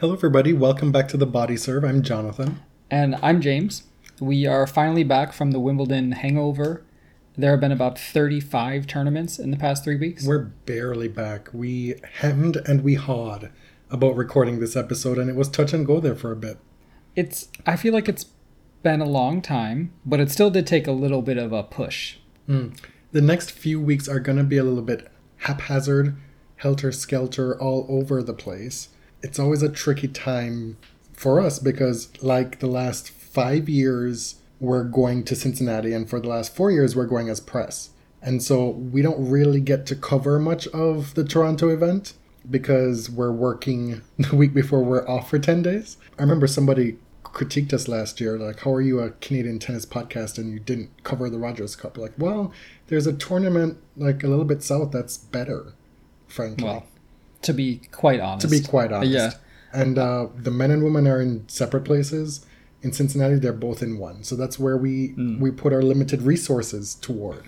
Hello everybody, welcome back to The Body Serve. I'm Jonathan. And I'm James. We are finally back from the Wimbledon hangover. There have been about 35 tournaments in the past 3 weeks. We're barely back. We hemmed and we hawed about recording this episode, and it was touch and go there for a bit. I feel like it's been a long time, but it still did take a little bit of a push. The next few weeks are going to be a little bit haphazard, helter-skelter, all over the place. It's always a tricky time for us because, like the last 5 years, we're going to Cincinnati, and for the last 4 years, we're going as press. And so we don't really get to cover much of the Toronto event because we're working the week before we're off for 10 days. I remember somebody critiqued us last year, like, how are you a Canadian tennis podcast and you didn't cover the Rogers Cup? Like, well, there's a tournament like a little bit south that's better, frankly. Well. To be quite honest. Yeah. And the men and women are in separate places. In Cincinnati, they're both in one. So that's where we put our limited resources toward.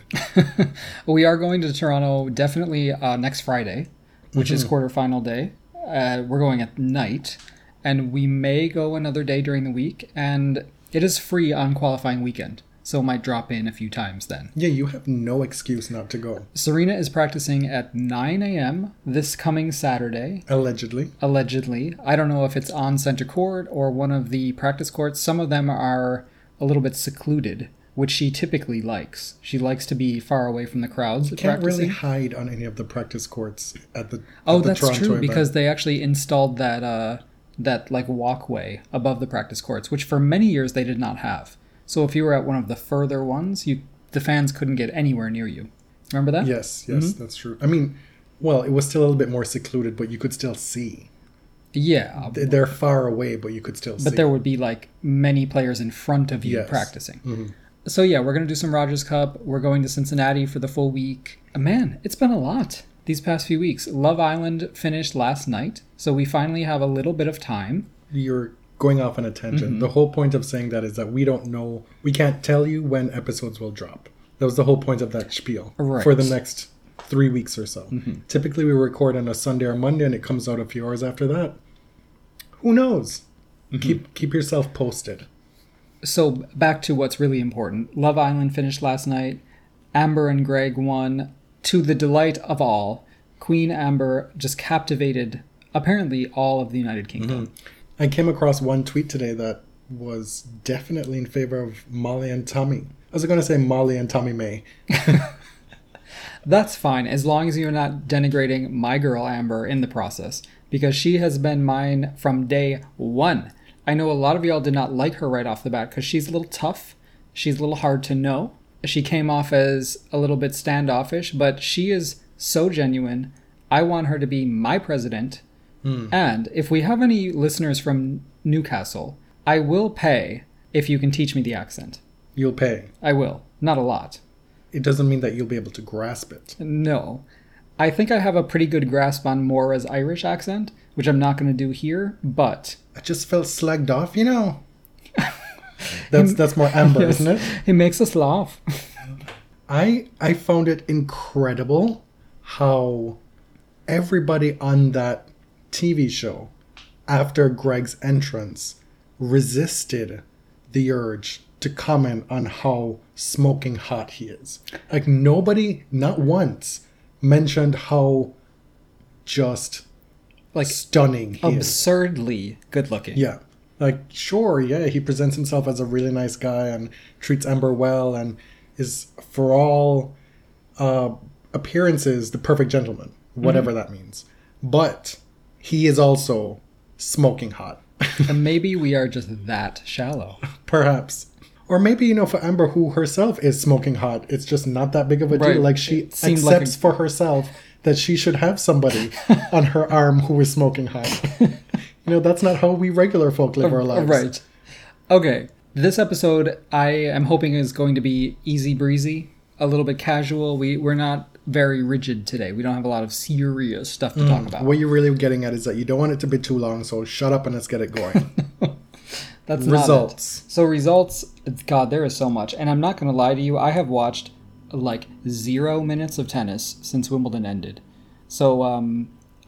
We are going to Toronto definitely next Friday, which is quarterfinal day. We're going at night. And we may go another day during the week. And it is free on qualifying weekend. So might drop in a few times then. Yeah, you have no excuse not to go. Serena is practicing at 9 a.m. this coming Saturday. Allegedly. I don't know if it's on center court or one of the practice courts. Some of them are a little bit secluded, which she typically likes. She likes to be far away from the crowds. You can't really hide on any of the practice courts at the Toronto event. Oh, that's true, because they actually installed that like walkway above the practice courts, which for many years they did not have. So if you were at one of the further ones, the fans couldn't get anywhere near you. Remember that? Yes, that's true. I mean, well, it was still a little bit more secluded, but you could still see. Yeah. They're far away, but you could still see. But there would be like many players in front of you practicing. Mm-hmm. So yeah, we're going to do some Rogers Cup. We're going to Cincinnati for the full week. Man, it's been a lot these past few weeks. Love Island finished last night, so we finally have a little bit of time. You're going off on a tangent. The whole point of saying that is that we don't know, we can't tell you when episodes will drop. That was the whole point of that spiel, right? For the next 3 weeks or so. Typically we record on a Sunday or Monday and it comes out a few hours after that. Who knows? Keep yourself posted. So back to what's really important. Love Island finished last night. Amber and Greg won to the delight of all. Queen Amber just captivated apparently all of the United Kingdom. I came across one tweet today that was definitely in favor of Molly and Tommy. I was going to say Molly and Tommy May. That's fine, as long as you're not denigrating my girl Amber in the process, because she has been mine from day one. I know a lot of y'all did not like her right off the bat because she's a little tough. She's a little hard to know. She came off as a little bit standoffish, but she is so genuine. I want her to be my president. And if we have any listeners from Newcastle, I will pay if you can teach me the accent. You'll pay? I will. Not a lot. It doesn't mean that you'll be able to grasp it. No. I think I have a pretty good grasp on Maura's Irish accent, which I'm not going to do here, but... I just felt slagged off, you know. That's more Amber, yes, isn't it? It makes us laugh. I found it incredible how everybody on that TV show after Greg's entrance resisted the urge to comment on how smoking hot he is. Like, nobody, not once, mentioned how just like stunning he is. Absurdly good looking. Yeah. Like, sure, yeah, he presents himself as a really nice guy and treats Amber well and is, for all appearances, the perfect gentleman, whatever that means. But he is also smoking hot. And maybe we are just that shallow. Perhaps. Or maybe, you know, for Amber, who herself is smoking hot, it's just not that big of a deal. Like, she accepts for herself that she should have somebody on her arm who is smoking hot. You know, that's not how we regular folk live our lives. Right. Okay, this episode I am hoping is going to be easy breezy, a little bit casual. We're not very rigid today. We don't have a lot of serious stuff to talk about. What you're really getting at is that you don't want it to be too long, so shut up and let's get it going. That's results. So results, God, there is so much. And I'm not going to lie to you, I have watched like 0 minutes of tennis since Wimbledon ended. So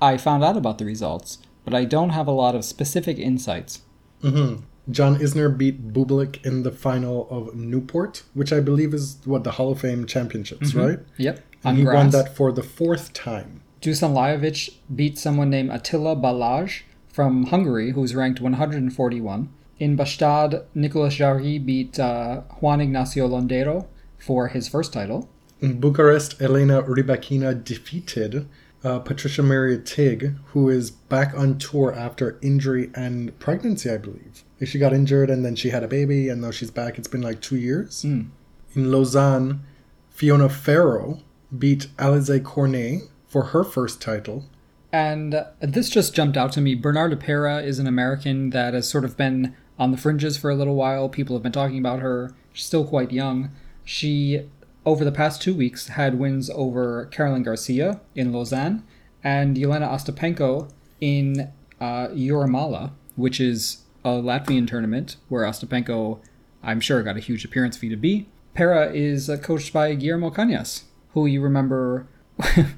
I found out about the results, but I don't have a lot of specific insights. Mm-hmm. John Isner beat Bublik in the final of Newport, which I believe is, the Hall of Fame championships, right? Yep. And he won that for the fourth time. Dusan Lajovic beat someone named Attila Balazs from Hungary, who's ranked 141. In Bastad, Nicolas Jarry beat Juan Ignacio Londero for his first title. In Bucharest, Elena Rybakina defeated Patricia Miriam-Tig, who is back on tour after injury and pregnancy, I believe. She got injured and then she had a baby and now she's back. It's been like 2 years. In Lausanne, Fiona Ferro beat Alizée Cornet for her first title. And this just jumped out to me. Bernard Pera is an American that has sort of been on the fringes for a little while. People have been talking about her. She's still quite young. She, over the past 2 weeks, had wins over Caroline Garcia in Lausanne and Yelena Ostapenko in Jurmala, which is a Latvian tournament where Ostapenko, I'm sure, got a huge appearance fee to be. Pera is coached by Guillermo Cañas, who you remember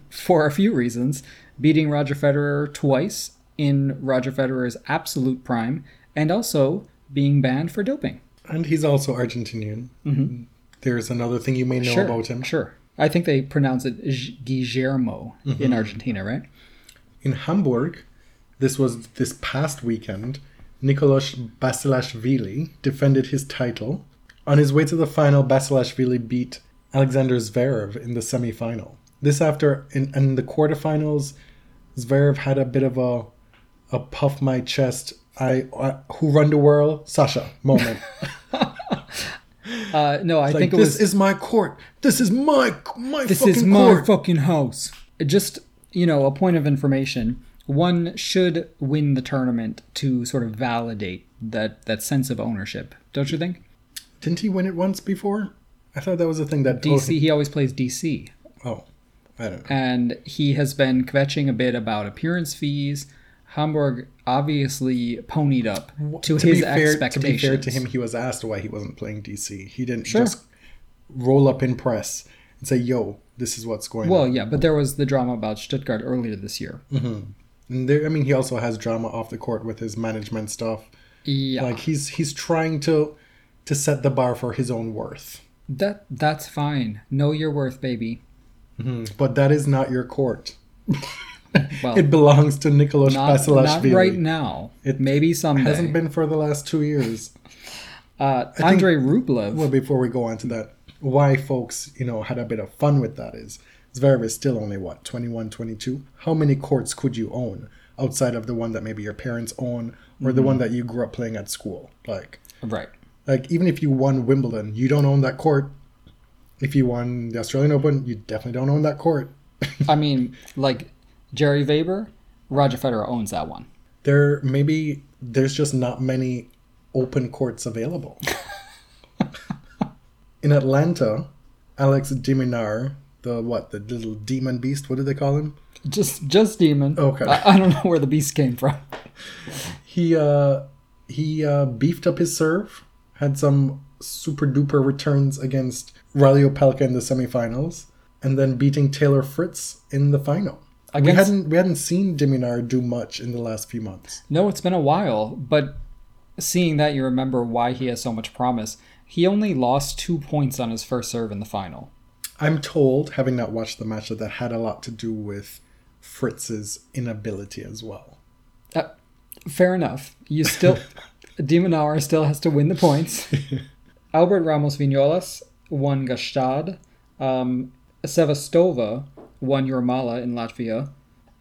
for a few reasons, beating Roger Federer twice in Roger Federer's absolute prime, and also being banned for doping. And he's also Argentinian. Mm-hmm. There's another thing you may know about him. Sure. I think they pronounce it Guillermo in Argentina, right? In Hamburg, this was this past weekend, Nicolas Basilashvili defended his title. On his way to the final, Basilashvili beat Alexander Zverev in the semi-final. This after, in the quarterfinals, Zverev had a bit of a puff my chest, I who run the world, Sasha moment. No, I think it was... This is my court. This is my fucking court. This is my fucking house. Just, a point of information. One should win the tournament to sort of validate that sense of ownership, don't you think? Didn't he win it once before? I thought that was a thing that... DC, he always plays DC. Oh, I don't know. And he has been kvetching a bit about appearance fees. Hamburg obviously ponied up to his expectations. To be fair to him, he was asked why he wasn't playing DC. He didn't just roll up in press and say, yo, this is what's going on. Well, yeah, but there was the drama about Stuttgart earlier this year. Mm-hmm. And he also has drama off the court with his management stuff. Yeah. Like, he's trying to set the bar for his own worth. That's fine. Know your worth, baby. Mm-hmm. But that is not your court. Well, it belongs to Nicolas Basilashvili. Not right now. It maybe someday. Hasn't been for the last 2 years. Andrei Rublev. Well, before we go on to that, why folks, had a bit of fun with that is Zverev is still only, 21, 22? How many courts could you own outside of the one that maybe your parents own or the one that you grew up playing at school? Like, even if you won Wimbledon, you don't own that court. If you won the Australian Open, you definitely don't own that court. I mean, like... Jerry Weber, Roger Federer owns that one. There's just not many open courts available. In Atlanta, Alex de Minaur, the little demon beast, what do they call him? Just demon. Okay. I don't know where the beast came from. He beefed up his serve, had some super duper returns against Rafael Opelka in the semifinals, and then beating Taylor Fritz in the final. We hadn't seen de Minaur do much in the last few months. No, it's been a while, but seeing that, you remember why he has so much promise. He only lost 2 points on his first serve in the final. I'm told, having not watched the match, that had a lot to do with Fritz's inability as well. Fair enough. De Minaur still has to win the points. Albert Ramos Viñolas won Gstaad. Sevastova won Jurmala in Latvia.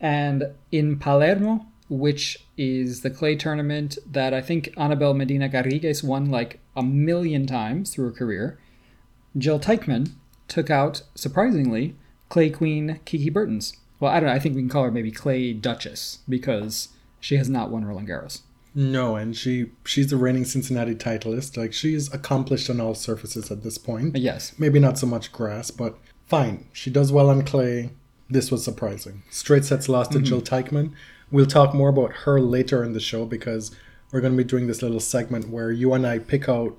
And in Palermo, which is the clay tournament that I think Anabel Medina Garrigues won like 1,000,000 times through her career, Jill Teichmann took out, surprisingly, clay queen Kiki Bertens. Well, I don't know. I think we can call her maybe clay duchess because she has not won Roland Garros. No, and she's the reigning Cincinnati titleist. Like, she is accomplished on all surfaces at this point. Yes. Maybe not so much grass, but fine. She does well on clay. This was surprising. Straight sets lost to Jill Teichmann. We'll talk more about her later in the show because we're going to be doing this little segment where you and I pick out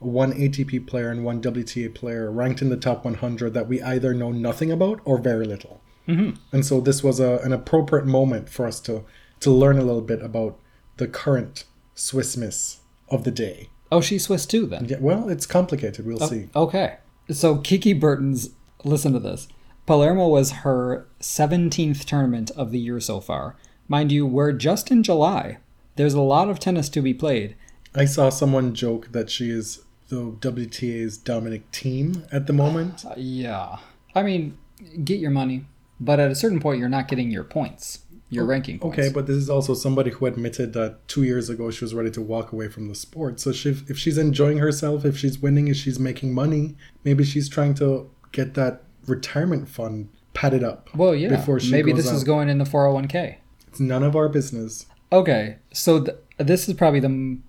one ATP player and one WTA player ranked in the top 100 that we either know nothing about or very little. Mm-hmm. And so this was an appropriate moment for us to learn a little bit about the current Swiss miss of the day. Oh, she's Swiss too, then? Yeah, well, it's complicated. We'll see. Okay. So Kiki Bertens, listen to this. Palermo was her 17th tournament of the year so far. Mind you, we're just in July. There's a lot of tennis to be played. I saw someone joke that she is the WTA's Dominic Thiem at the moment. Yeah. I mean, get your money. But at a certain point, you're not getting your points. Your ranking points. Okay, but this is also somebody who admitted that 2 years ago she was ready to walk away from the sport. So if she's enjoying herself, if she's winning, if she's making money, maybe she's trying to get that retirement fund padded up. Well, yeah. Before she maybe goes this out. Is going in the 401k. It's none of our business. Okay, so this is probably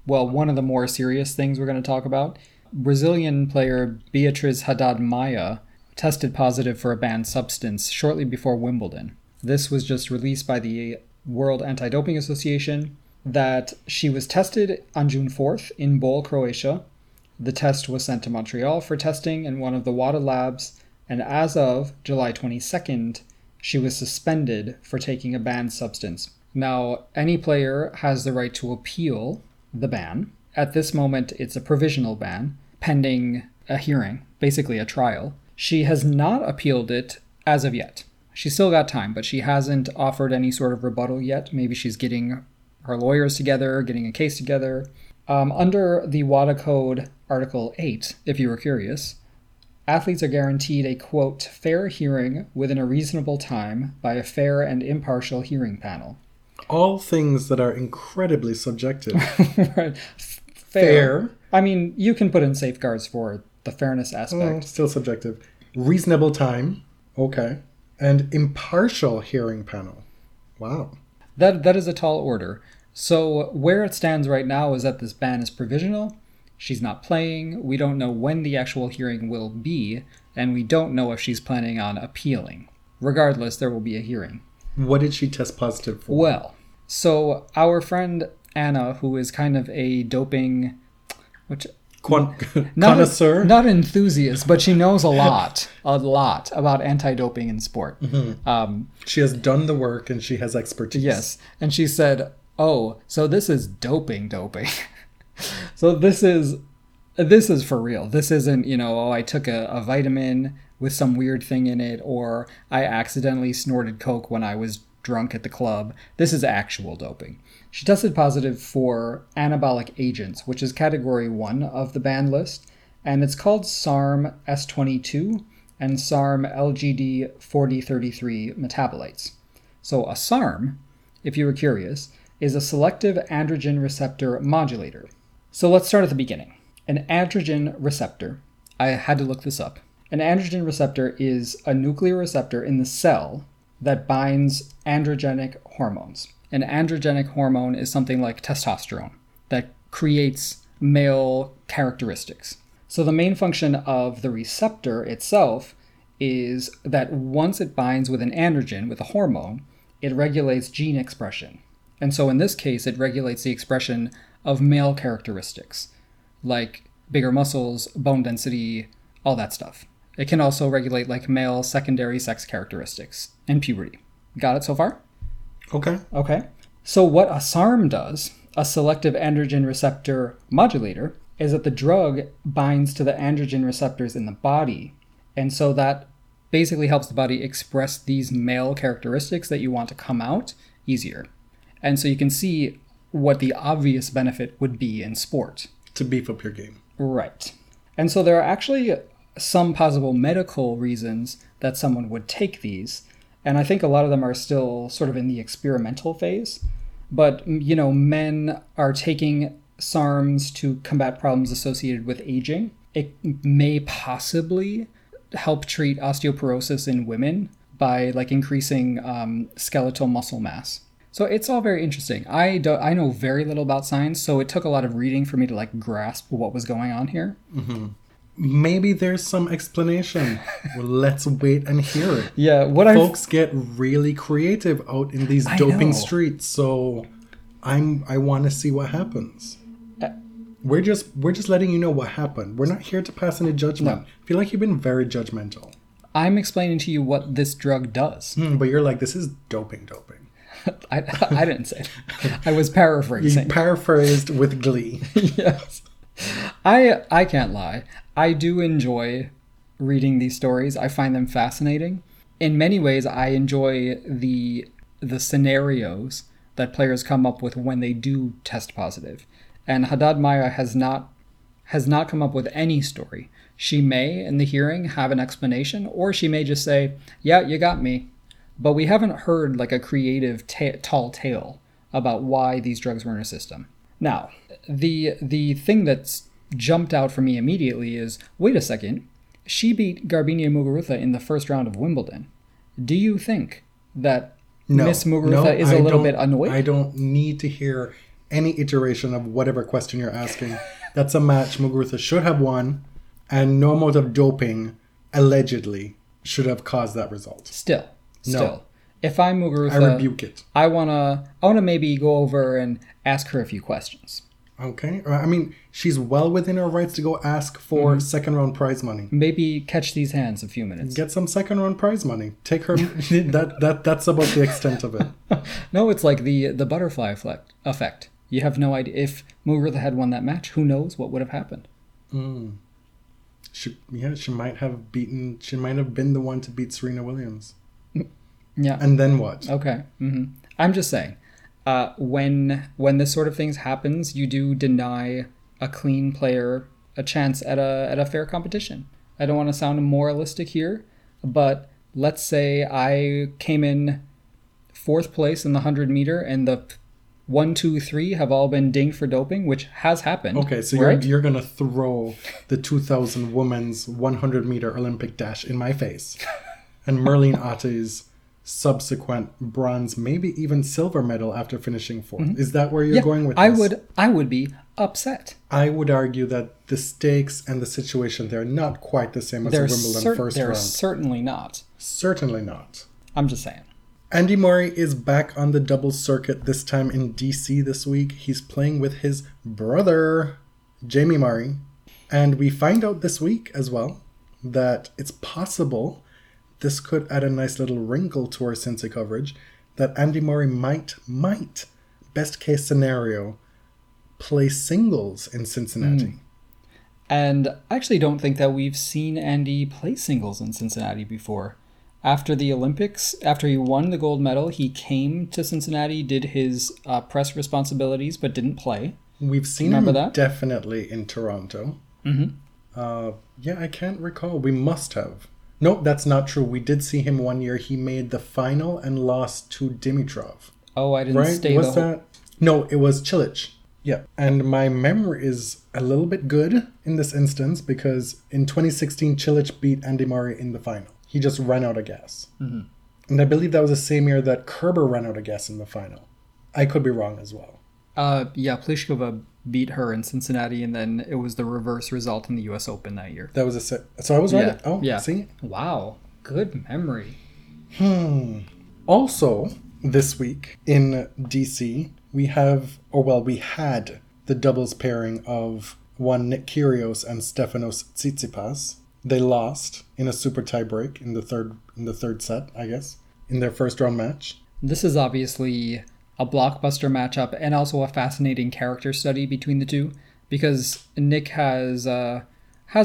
one of the more serious things we're going to talk about. Brazilian player Beatriz Haddad Maia tested positive for a banned substance shortly before Wimbledon. This was just released by the World Anti-Doping Association that she was tested on June 4th in Bol, Croatia. The test was sent to Montreal for testing in one of the WADA labs, and as of July 22nd, she was suspended for taking a banned substance. Now, any player has the right to appeal the ban. At this moment, it's a provisional ban, pending a hearing, basically a trial. She has not appealed it as of yet. She's still got time, but she hasn't offered any sort of rebuttal yet. Maybe she's getting her lawyers together, getting a case together. Under the WADA Code Article 8, if you were curious, athletes are guaranteed a, quote, fair hearing within a reasonable time by a fair and impartial hearing panel. All things that are incredibly subjective. Right. Fair. I mean, you can put in safeguards for the fairness aspect. Still subjective. Reasonable time. Okay. And impartial hearing panel. Wow. That is a tall order. So where it stands right now is that this ban is provisional. She's not playing. We don't know when the actual hearing will be. And we don't know if she's planning on appealing. Regardless, there will be a hearing. What did she test positive for? Well, so our friend Anna, who is kind of a doping... connoisseur? Not enthusiast, but she knows a lot about anti-doping in sport. Mm-hmm. She has done the work and she has expertise. Yes. And she said, oh, so this is doping. So this is for real. This isn't, I took a vitamin with some weird thing in it, or I accidentally snorted coke when I was drunk at the club. This is actual doping. She tested positive for anabolic agents, which is category 1 of the ban list, and it's called SARM S22 and SARM LGD 4033 metabolites. So a SARM, if you were curious, is a selective androgen receptor modulator. So let's start at the beginning. An androgen receptor, I had to look this up. An androgen receptor is a nuclear receptor in the cell that binds androgenic hormones. An androgenic hormone is something like testosterone that creates male characteristics. So the main function of the receptor itself is that once it binds with an androgen, with a hormone, it regulates gene expression. And so in this case, it regulates the expression of male characteristics, like bigger muscles, bone density, all that stuff. It can also regulate like male secondary sex characteristics and puberty. Got it so far? Okay. So what a SARM does, a selective androgen receptor modulator, is that the drug binds to the androgen receptors in the body. And so that basically helps the body express these male characteristics that you want to come out easier. And so you can see what the obvious benefit would be in sport. To beef up your game. Right. And so there are actually some possible medical reasons that someone would take these. And I think a lot of them are still sort of in the experimental phase. But, men are taking SARMs to combat problems associated with aging. It may possibly help treat osteoporosis in women by, increasing skeletal muscle mass. So it's all very interesting. I know very little about science, so it took a lot of reading for me to like grasp what was going on here. Mm-hmm. Maybe there's some explanation. Well, let's wait and hear it. Yeah, folks get really creative out in these doping streets. So I want to see what happens. We're just letting you know what happened. We're not here to pass any judgment. No. I feel like you've been very judgmental. I'm explaining to you what this drug does. But you're like, this is doping. I didn't say that. I was paraphrasing. You paraphrased with glee. Yes. I can't lie. I do enjoy reading these stories. I find them fascinating. In many ways, I enjoy the scenarios that players come up with when they do test positive. And Haddad Maya has not come up with any story. She may, in the hearing, have an explanation, or she may just say, yeah, you got me. But we haven't heard like a creative tall tale about why these drugs were in her system. Now, the thing that's jumped out for me immediately is, wait a second, she beat Garbine Muguruza in the first round of Wimbledon. Do you think that Miss Muguruza is a little bit annoyed? I don't need to hear any iteration of whatever question you're asking. That's a match Muguruza should have won, and no amount of doping, allegedly, should have caused that result. Still, if I'm Muguruza, I rebuke it. I wanna maybe go over and ask her a few questions. Okay, I mean, she's well within her rights to go ask for second round prize money. Maybe catch these hands a few minutes. Get some second round prize money. Take her. That's about the extent of it. No, it's like the butterfly effect. You have no idea. If Muguruza had won that match, who knows what would have happened? Mm. She might have beaten. She might have been the one to beat Serena Williams. Yeah. And then what? Okay. Mm-hmm. I'm just saying, when this sort of things happens, you do deny a clean player a chance at a fair competition. I don't want to sound moralistic here, but let's say I came in 4th place in the 100 meter and the 1, 2, 3 have all been dinged for doping, which has happened. Okay, so right? you're going to throw the 2000 women's 100 meter Olympic dash in my face. And Merline Otte's subsequent bronze, maybe even silver medal after finishing 4th. Mm-hmm. Is that where you're going with this? I would be upset. I would argue that the stakes and the situation, they're not quite the same as the Wimbledon first round. They're certainly not. Certainly not. I'm just saying. Andy Murray is back on the double circuit, this time in DC this week. He's playing with his brother, Jamie Murray. And we find out this week as well that it's possible... This could add a nice little wrinkle to our Cincy coverage that Andy Murray might, best case scenario, play singles in Cincinnati. And I actually don't think that we've seen Andy play singles in Cincinnati before. After the Olympics, after he won the gold medal, he came to Cincinnati, did his press responsibilities, but didn't play. We've seen him definitely in Toronto. Mm-hmm. I can't recall. We must have. Nope, that's not true. We did see him one year. He made the final and lost to Dimitrov. Oh, I didn't stay. Was that? No, it was Cilic. Yeah. And my memory is a little bit good in this instance because in 2016, Cilic beat Andy Murray in the final. He just ran out of gas. Mm-hmm. And I believe that was the same year that Kerber ran out of gas in the final. I could be wrong as well. Pliskova beat her in Cincinnati, and then it was the reverse result in the U.S. Open that year. That was so I was right. Yeah. Oh, yeah. See? Wow. Good memory. Also, this week in D.C., we had the doubles pairing of Nick Kyrgios and Stefanos Tsitsipas. They lost in a super tiebreak in the third set, I guess, in their first round match. This is obviously a blockbuster matchup and also a fascinating character study between the two, because Nick has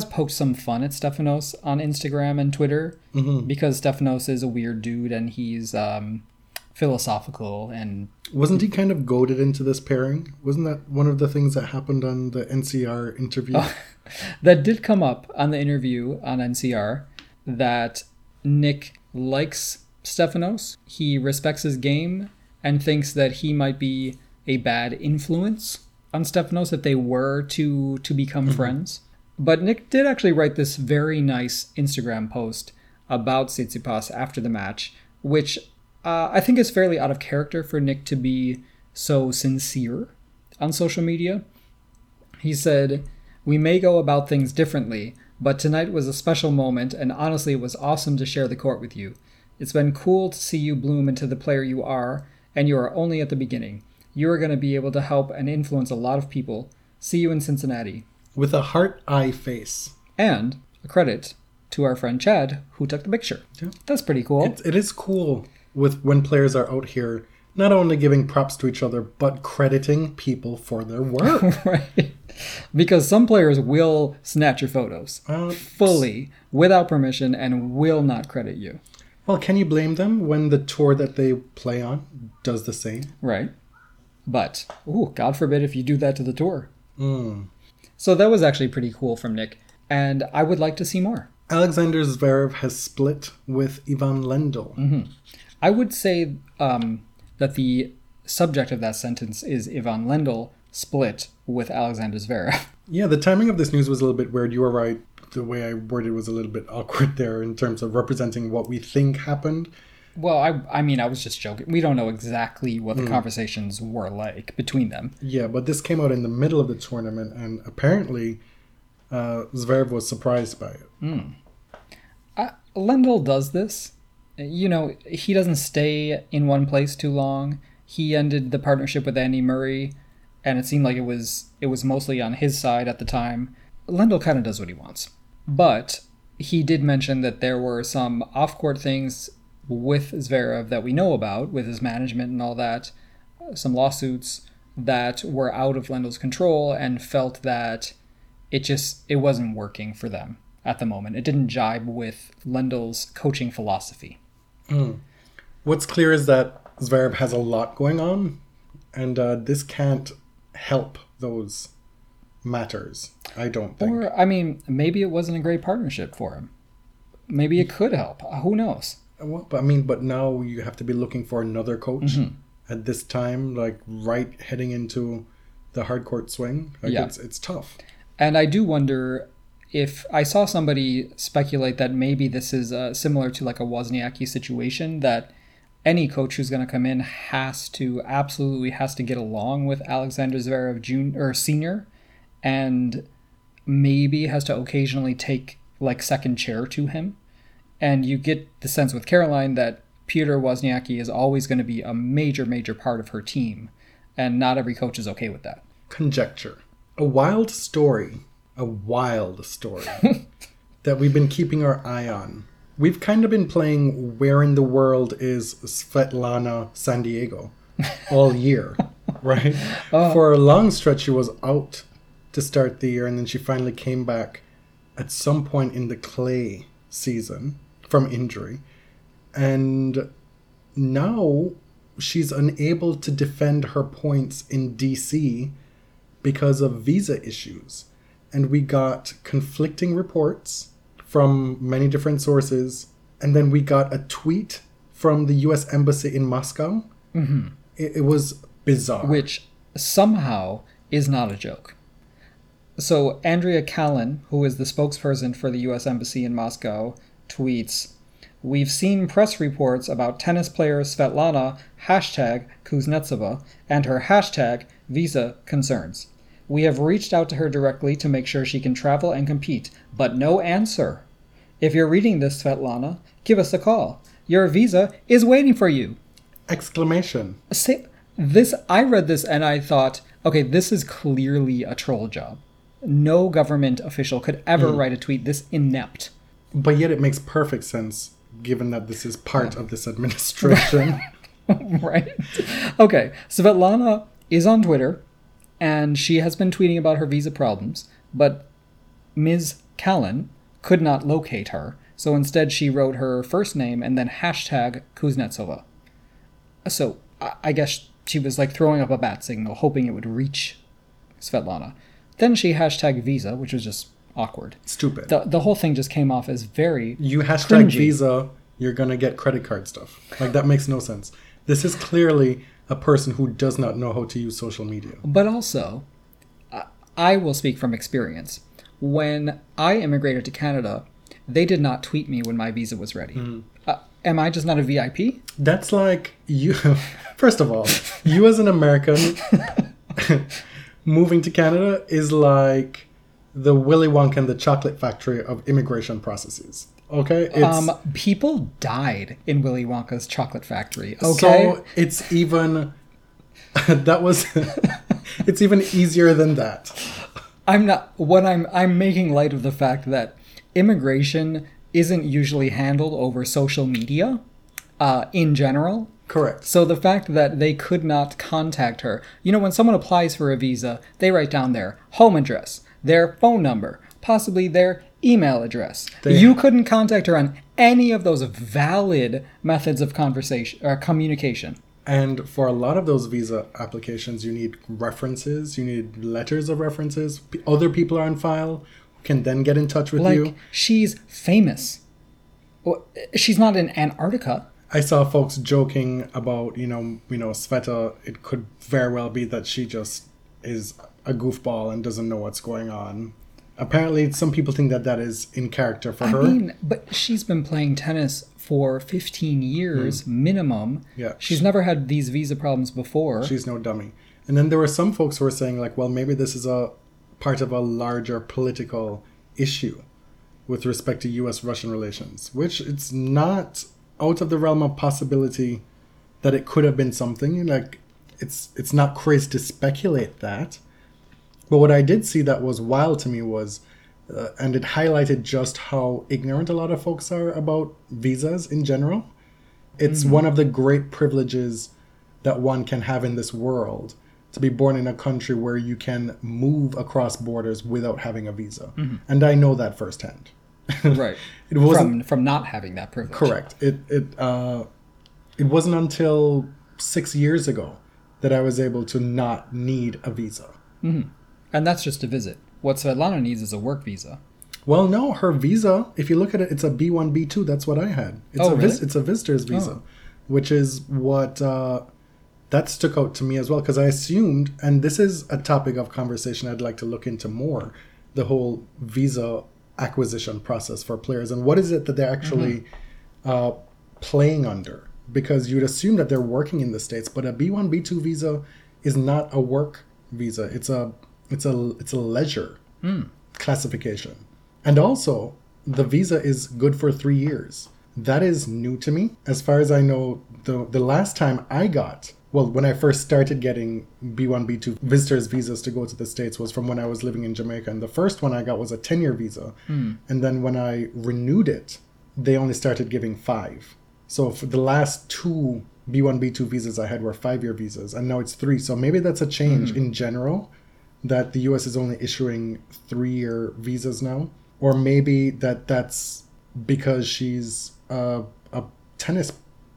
poked some fun at Stefanos on Instagram and Twitter, because Stefanos is a weird dude and he's philosophical. And wasn't he kind of goaded into this pairing? Wasn't that one of the things that happened on the NCR interview? That did come up on the interview on NCR, that Nick likes Stefanos, he respects his game, and thinks that he might be a bad influence on Stefanos if they were to become friends. But Nick did actually write this very nice Instagram post about Tsitsipas after the match, which I think it's fairly out of character for Nick to be so sincere on social media. He said, "We may go about things differently, but tonight was a special moment, and honestly, it was awesome to share the court with you. It's been cool to see you bloom into the player you are, and you are only at the beginning. You are going to be able to help and influence a lot of people. See you in Cincinnati." With a heart-eye face. And a credit to our friend Chad, who took the picture. Yeah. That's pretty cool. It is cool with when players are out here not only giving props to each other, but crediting people for their work. Right. Because some players will snatch your photos fully, without permission, and will not credit you. Well, can you blame them when the tour that they play on does the same? Right. But, God forbid if you do that to the tour. Mm. So that was actually pretty cool from Nick, and I would like to see more. Alexander Zverev has split with Ivan Lendl. Mm-hmm. I would say that the subject of that sentence is Ivan Lendl split with Alexander Zverev. Yeah, the timing of this news was a little bit weird. You were right. The way I worded was a little bit awkward there in terms of representing what we think happened. Well, I mean, I was just joking. We don't know exactly what the conversations were like between them. Yeah, but this came out in the middle of the tournament, and apparently Zverev was surprised by it. Mm. Lendl does this. You know, he doesn't stay in one place too long. He ended the partnership with Andy Murray, and it seemed like it was mostly on his side at the time. Lendl kind of does what he wants. But he did mention that there were some off-court things with Zverev that we know about, with his management and all that, some lawsuits that were out of Lendl's control, and felt that it wasn't working for them at the moment. It didn't jibe with Lendl's coaching philosophy. Mm. What's clear is that Zverev has a lot going on, and this can't help those matters, I don't think. Or, I mean, maybe it wasn't a great partnership for him. Maybe it could help. Who knows? Well, but now you have to be looking for another coach at this time, like right heading into the hardcourt swing. Like, yeah. It's tough. And I do wonder if I saw somebody speculate that maybe this is similar to like a Wozniacki situation, that any coach who's going to come in has to get along with Alexander Zverev Jr. or Sr., and maybe has to occasionally take like second chair to him. And you get the sense with Caroline that Peter Wozniacki is always going to be a major, major part of her team. And not every coach is okay with that. Conjecture. A wild story that we've been keeping our eye on. We've kind of been playing Where in the World is Svetlana San Diego all year, right? For a long stretch, she was out to start the year, and then she finally came back at some point in the clay season from injury, and now she's unable to defend her points in DC because of visa issues. And we got conflicting reports from many different sources, and then we got a tweet from the U.S. Embassy in Moscow. Mm-hmm. It was bizarre, which somehow is not a joke. So Andrea Callan, who is the spokesperson for the U.S. Embassy in Moscow, tweets, "We've seen press reports about tennis player Svetlana #Kuznetsova and her #visa concerns. We have reached out to her directly to make sure she can travel and compete, but no answer. If you're reading this, Svetlana, give us a call. Your visa is waiting for you!" Exclamation. I read this and I thought, okay, this is clearly a troll job. No government official could ever write a tweet this inept. But yet it makes perfect sense, given that this is part of this administration. Right. Okay. Svetlana is on Twitter, and she has been tweeting about her visa problems, but Ms. Callan could not locate her. So instead she wrote her first name and then #Kuznetsova. So I guess she was like throwing up a bat signal, hoping it would reach Svetlana. Then she #visa, which was just awkward. Stupid. The whole thing just came off as very You cringy. #visa, you're going to get credit card stuff. Like, that makes no sense. This is clearly a person who does not know how to use social media. But also, I will speak from experience. When I immigrated to Canada, they did not tweet me when my visa was ready. Mm. Am I just not a VIP? That's like you. First of all, you as an American moving to Canada is like the Willy Wonka and the Chocolate Factory of immigration processes. Okay, it's, people died in Willy Wonka's Chocolate Factory. Okay, so it's even that was it's even easier than that. I'm not what I'm making light of the fact that immigration isn't usually handled over social media in general. Correct. So the fact that they could not contact her, you know, when someone applies for a visa, they write down their home address, their phone number, possibly their email address. You couldn't contact her on any of those valid methods of conversation or communication. And for a lot of those visa applications, you need references, you need letters of references. Other people are on file who can then get in touch with you. Like, she's famous. She's not in Antarctica. I saw folks joking about, you know, Sveta. It could very well be that she just is a goofball and doesn't know what's going on. Apparently, some people think that that is in character for her. I mean, but she's been playing tennis for 15 years minimum. Yeah. She's never had these visa problems before. She's no dummy. And then there were some folks who were saying, like, well, maybe this is a part of a larger political issue with respect to U.S.-Russian relations, which it's not out of the realm of possibility that it could have been something. Like, it's not crazy to speculate that. But what I did see that was wild to me was, and it highlighted just how ignorant a lot of folks are about visas in general. It's one of the great privileges that one can have in this world, to be born in a country where you can move across borders without having a visa. Mm-hmm. And I know that firsthand. Right. It wasn't from not having that privilege. Correct. It wasn't until 6 years ago that I was able to not need a visa. Mm-hmm. And that's just a visit. What Svetlana needs is a work visa. Well, no, her visa, if you look at it, it's a B1, B2. That's what I had. It's a visitor's visa, which is what that stuck out to me as well. Because I assumed, and this is a topic of conversation I'd like to look into more, the whole visa acquisition process for players. And what is it that they're actually playing under? Because you'd assume that they're working in the States, but a B1, B2 visa is not a work visa. It's a leisure classification. And also, the visa is good for 3 years. That is new to me. As far as I know, the last time I got, well, when I first started getting B1, B2 visitors visas to go to the States was from when I was living in Jamaica. And the first one I got was a 10-year visa. Mm. And then when I renewed it, they only started giving 5. So for the last 2 B1, B2 visas I had were 5-year visas, and now it's 3. So maybe that's a change in general, that the U.S. is only issuing 3-year visas now. Or maybe that's because she's a tennis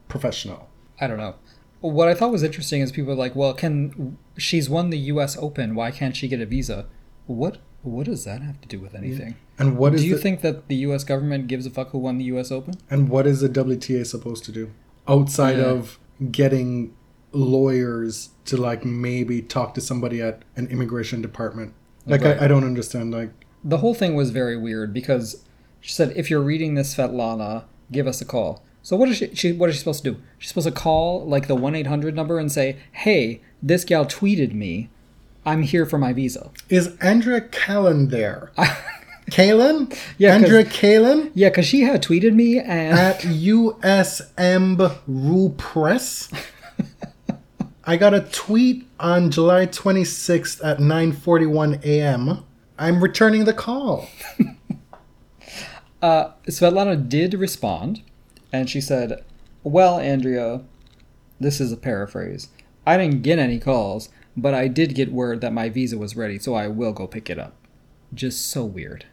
professional. I don't know. What I thought was interesting is people are like, well, she's won the U.S. Open. Why can't she get a visa? What does that have to do with anything? And what is do you think that the U.S. government gives a fuck who won the U.S. Open? And what is the WTA supposed to do? Outside of getting lawyers to, like, maybe talk to somebody at an immigration department. Like, right. I don't understand, like... The whole thing was very weird because she said, if you're reading this, Svetlana, give us a call. So what is she supposed to do? She's supposed to call, like, the 1-800 number and say, hey, this gal tweeted me. I'm here for my visa. Is Andrea Callan there? Kalin? Yeah, Andrea Kalin? Yeah, because she had tweeted me and... At USM Press. I got a tweet on July 26th at 9:41 a.m. I'm returning the call. Svetlana did respond, and she said, well, Andrea, this is a paraphrase. I didn't get any calls, but I did get word that my visa was ready, so I will go pick it up. Just so weird.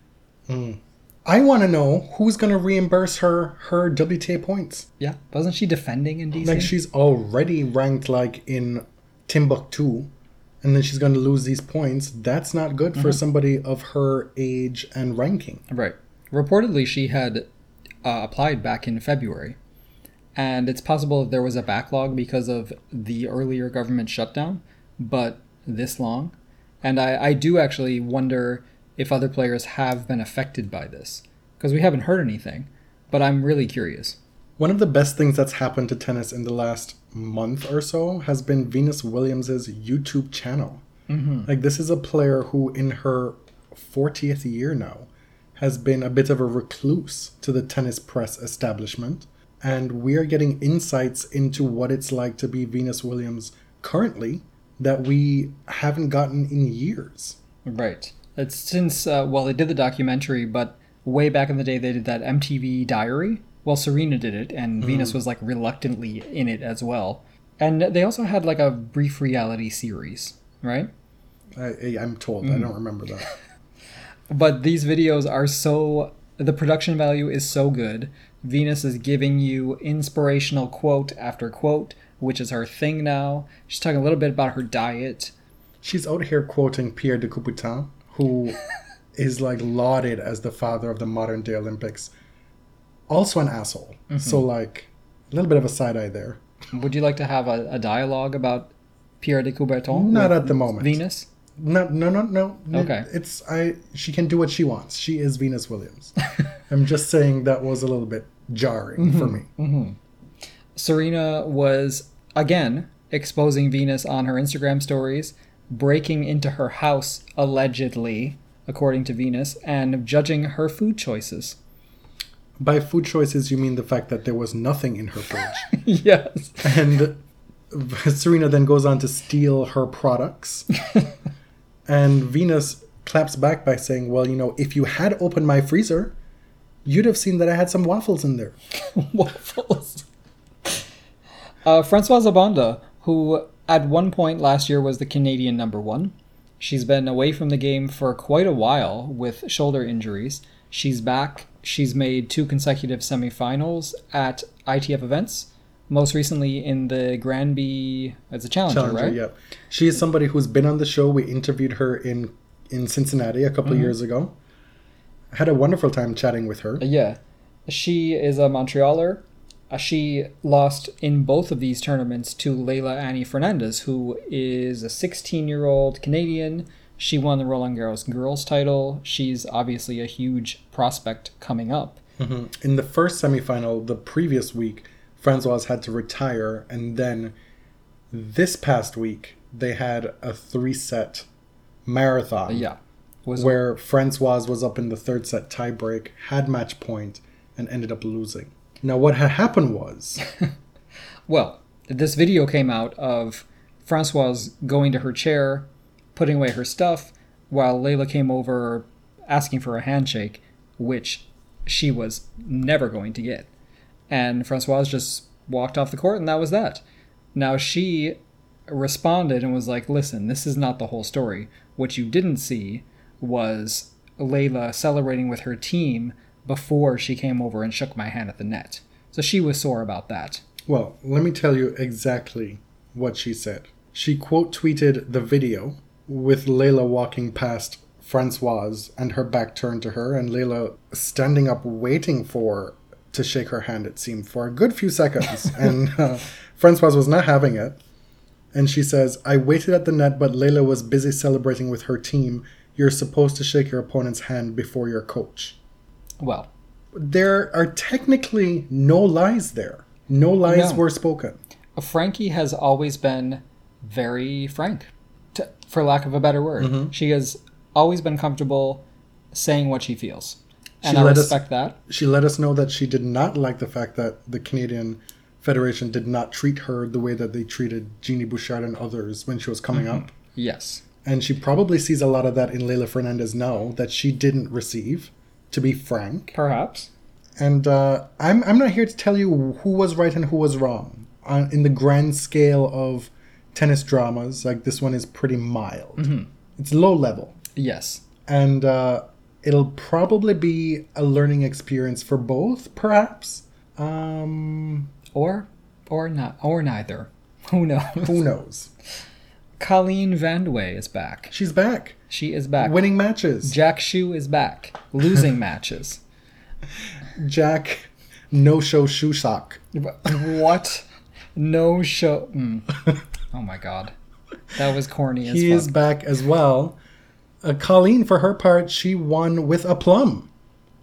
Mm. I want to know who's going to reimburse her WTA points. Yeah. Wasn't she defending in DC? Like, she's already ranked, like, in Timbuktu, and then she's going to lose these points. That's not good for somebody of her age and ranking. Right. Reportedly, she had applied back in February, and it's possible that there was a backlog because of the earlier government shutdown, but this long. And I do actually wonder if other players have been affected by this, because we haven't heard anything, but I'm really curious. One of the best things that's happened to tennis in the last month or so has been Venus Williams' YouTube channel. Mm-hmm. Like, this is a player who, in her 40th year now, has been a bit of a recluse to the tennis press establishment. And we are getting insights into what it's like to be Venus Williams currently that we haven't gotten in years. Right. It's since, well, they did the documentary, but way back in the day they did that MTV Diary. Well, Serena did it, and Venus was, like, reluctantly in it as well. And they also had, like, a brief reality series, right? I'm told. I don't remember that. But these videos are so... The production value is so good. Venus is giving you inspirational quote after quote, which is her thing now. She's talking a little bit about her diet. She's out here quoting Pierre de Coubertin, who is, like, lauded as the father of the modern-day Olympics. Also an asshole. Mm-hmm. So, like, a little bit of a side eye there. Would you like to have a dialogue about Pierre de Coubertin? Not at the moment. Venus? No. Okay. She can do what she wants. She is Venus Williams. I'm just saying that was a little bit jarring for me. Mm-hmm. Serena was, again, exposing Venus on her Instagram stories, breaking into her house, allegedly, according to Venus, and judging her food choices. By food choices, you mean the fact that there was nothing in her fridge. Yes. And Serena then goes on to steal her products. And Venus claps back by saying, well, you know, if you had opened my freezer, you'd have seen that I had some waffles in there. Waffles. Francoise Abonda, who at one point last year was the Canadian number one. She's been away from the game for quite a while with shoulder injuries. She's back. She's made 2 consecutive semifinals at ITF events, most recently in the Granby as a challenger, right? Yeah. She is somebody who's been on the show. We interviewed her in Cincinnati a couple of years ago. I had a wonderful time chatting with her. Yeah. She is a Montrealer. She lost in both of these tournaments to Leila Annie Fernandez, who is a 16-year-old Canadian. She won the Roland Garros girls title. She's obviously a huge prospect coming up. Mm-hmm. In the first semifinal, the previous week, Francoise had to retire. And then this past week, they had a 3-set marathon. Yeah. Where Francoise was up in the 3rd set tiebreak, had match point, and ended up losing. Now, what had happened was... Well, this video came out of Francoise going to her chair, putting away her stuff, while Leila came over asking for a handshake, which she was never going to get. And Francoise just walked off the court, and that was that. Now, she responded and was like, listen, this is not the whole story. What you didn't see was Leila celebrating with her team before she came over and shook my hand at the net. So she was sore about that. Well, let me tell you exactly what she said. She quote-tweeted the video with Leila walking past Francoise and her back turned to her, and Leila standing up waiting for to shake her hand, it seemed, for a good few seconds. And Francoise was not having it. And she says, I waited at the net, but Leila was busy celebrating with her team. You're supposed to shake your opponent's hand before your coach. Well, there are technically no lies there. No lies were spoken. Frankie has always been very frank, for lack of a better word. Mm-hmm. She has always been comfortable saying what she feels. And I respect that. She let us know that she did not like the fact that the Canadian Federation did not treat her the way that they treated Jeannie Bouchard and others when she was coming up. Yes. And she probably sees a lot of that in Leila Fernandez now that she didn't receive, to be frank. Perhaps. And I'm not here to tell you who was right and who was wrong. In the grand scale of tennis dramas, like, this one is pretty mild. Mm-hmm. It's low level. Yes. And it'll probably be a learning experience for both, perhaps. Or not. Or neither. Who knows? Who knows? Colleen Vandeweghe is back. She's back. She is back. Winning matches. Jack Shue is back. Losing matches. Jack No-Show Shusok. What? No-Show... Oh my god. That was corny as fuck. He is back as well. Colleen, for her part, she won with aplomb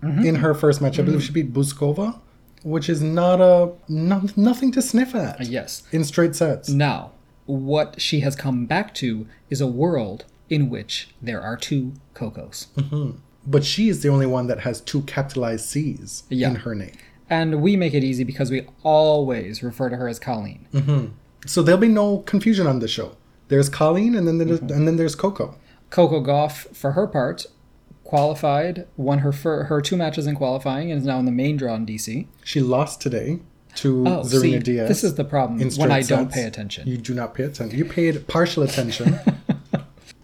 in her first match. I believe she beat Buzkova which is nothing to sniff at. Yes. In straight sets. Now, what she has come back to is a world in which there are two Cocos. Mm-hmm. But she is the only one that has two capitalized C's in her name. And we make it easy because we always refer to her as Colleen. Mm-hmm. So there'll be no confusion on the show. There's Colleen and then there's, and then there's Coco. Coco Gauff, for her part, qualified, won her two matches in qualifying and is now in the main draw in DC. She lost today to Zarina Diaz. This is the problem when I don't pay attention. You do not pay attention. You paid partial attention.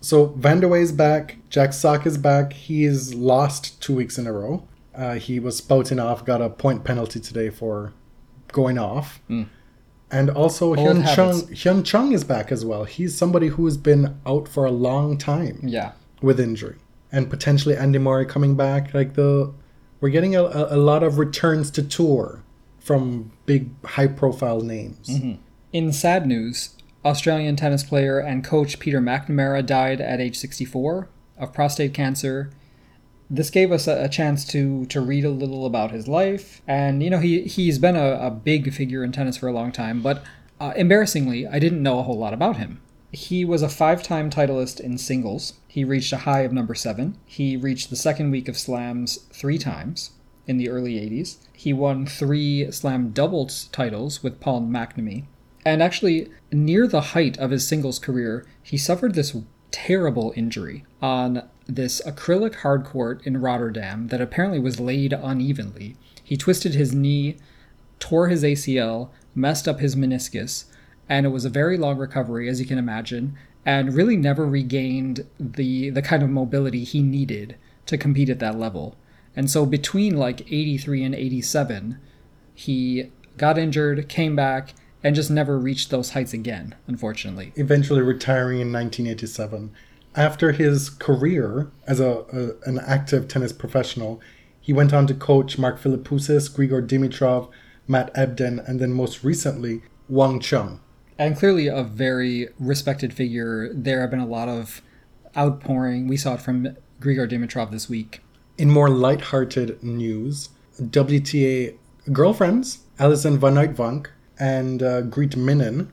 So Van der Wey's back. Jack Sock is back. He is lost 2 weeks in a row. He was spouting off, got a point penalty today for going off. Mm. And also Hyun Chung is back as well. He's somebody who has been out for a long time with injury. And potentially Andy Murray coming back. We're getting a lot of returns to tour from big high-profile names. Mm-hmm. In sad news, Australian tennis player and coach Peter McNamara died at age 64 of prostate cancer. This gave us a chance to read a little about his life. And, you know, he's been a big figure in tennis for a long time. But embarrassingly, I didn't know a whole lot about him. He was a five-time titleist in singles. He reached a high of number 7. He reached the second week of slams 3 times in the early 80s. He won 3 slam doubles titles with Paul McNamee. And actually, near the height of his singles career, he suffered this terrible injury on this acrylic hard court in Rotterdam that apparently was laid unevenly. He twisted his knee, tore his ACL, messed up his meniscus, and it was a very long recovery, as you can imagine, and really never regained the kind of mobility he needed to compete at that level. And so between 83 and 87, he got injured, came back, and just never reached those heights again, unfortunately. Eventually retiring in 1987. After his career as an active tennis professional, he went on to coach Mark Philippoussis, Grigor Dimitrov, Matt Ebden, and then most recently, Wang Chung. And clearly a very respected figure. There have been a lot of outpouring. We saw it from Grigor Dimitrov this week. In more lighthearted news, WTA girlfriends, Alison van Uytvanck and Griet Minnan,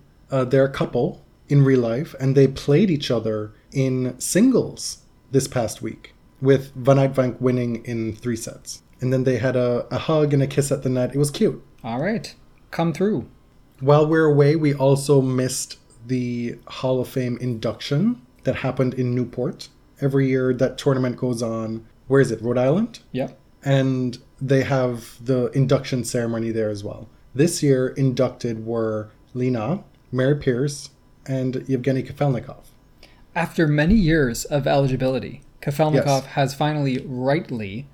they're a couple in real life, and they played each other in singles this past week, with van Uytvanck winning in 3 sets. And then they had a hug and a kiss at the net. It was cute. All right. Come through. While we're away, we also missed the Hall of Fame induction that happened in Newport. Every year that tournament goes on, where is it, Rhode Island? Yeah. And they have the induction ceremony there as well. This year inducted were Lena, Mary Pierce, and Yevgeny Kafelnikov. After many years of eligibility, Kafelnikov has finally rightly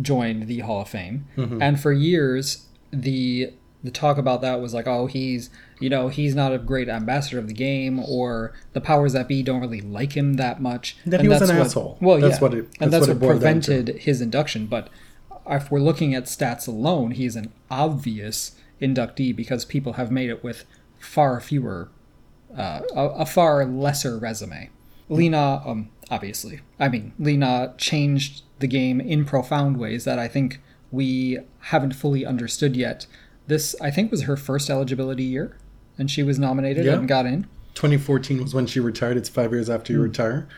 joined the Hall of Fame. Mm-hmm. And for years, the talk about that was like, oh, he's not a great ambassador of the game, or the powers that be don't really like him that much. That he was an asshole. Well, yeah. And that's what prevented his induction. But if we're looking at stats alone, he's an obvious inductee because people have made it with far fewer, a far lesser resume. Lena, obviously. I mean, Lena changed the game in profound ways that I think we haven't fully understood yet. This, I think, was her first eligibility year, and she was nominated and got in. 2014 was when she retired. It's 5 years after you retire.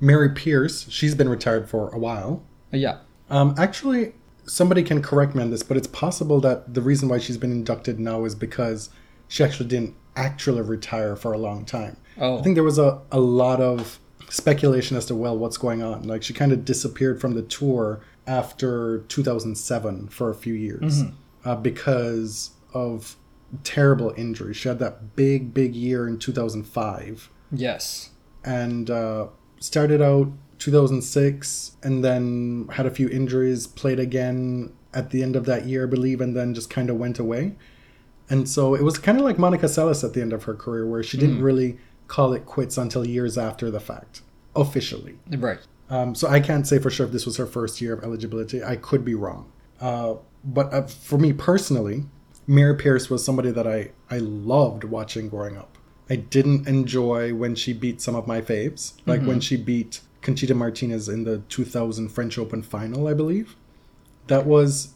Mary Pierce, she's been retired for a while. Yeah. Actually, somebody can correct me on this, but it's possible that the reason why she's been inducted now is because she actually didn't actually retire for a long time. Oh. I think there was a lot of speculation as to, well, what's going on? She kind of disappeared from the tour after 2007 for a few years. Mm-hmm. Because of terrible injury. She had that big year in 2005. Yes. And started out 2006 and then had a few injuries, played again at the end of that year, I believe, and then just kind of went away. And so it was kind of like Monica Seles at the end of her career, where she didn't really call it quits until years after the fact, officially. Right. So I can't say for sure if this was her first year of eligibility. I could be wrong. But for me personally, Mary Pierce was somebody that I loved watching growing up. I didn't enjoy when she beat some of my faves, like when she beat Conchita Martinez in the 2000 French Open final, I believe. That was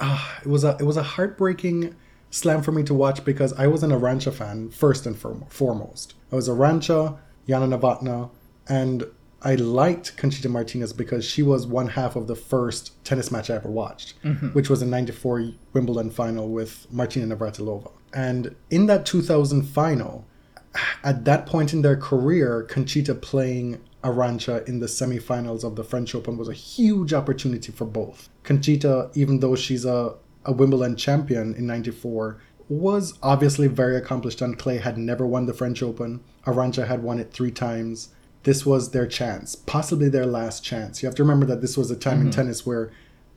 it was a heartbreaking slam for me to watch because I was an Arancha fan first and foremost. I was Arancha, Yana Novotná, and I liked Conchita Martinez because she was one half of the first tennis match I ever watched, mm-hmm. which was a 94 Wimbledon final with Martina Navratilova. And in that 2000 final, at that point in their career, Conchita playing Arancha in the semifinals of the French Open was a huge opportunity for both. Conchita, even though she's a Wimbledon champion in 94, was obviously very accomplished on clay, had never won the French Open. Arancha had won it 3 times. This was their chance, possibly their last chance. You have to remember that this was a time mm-hmm. in tennis where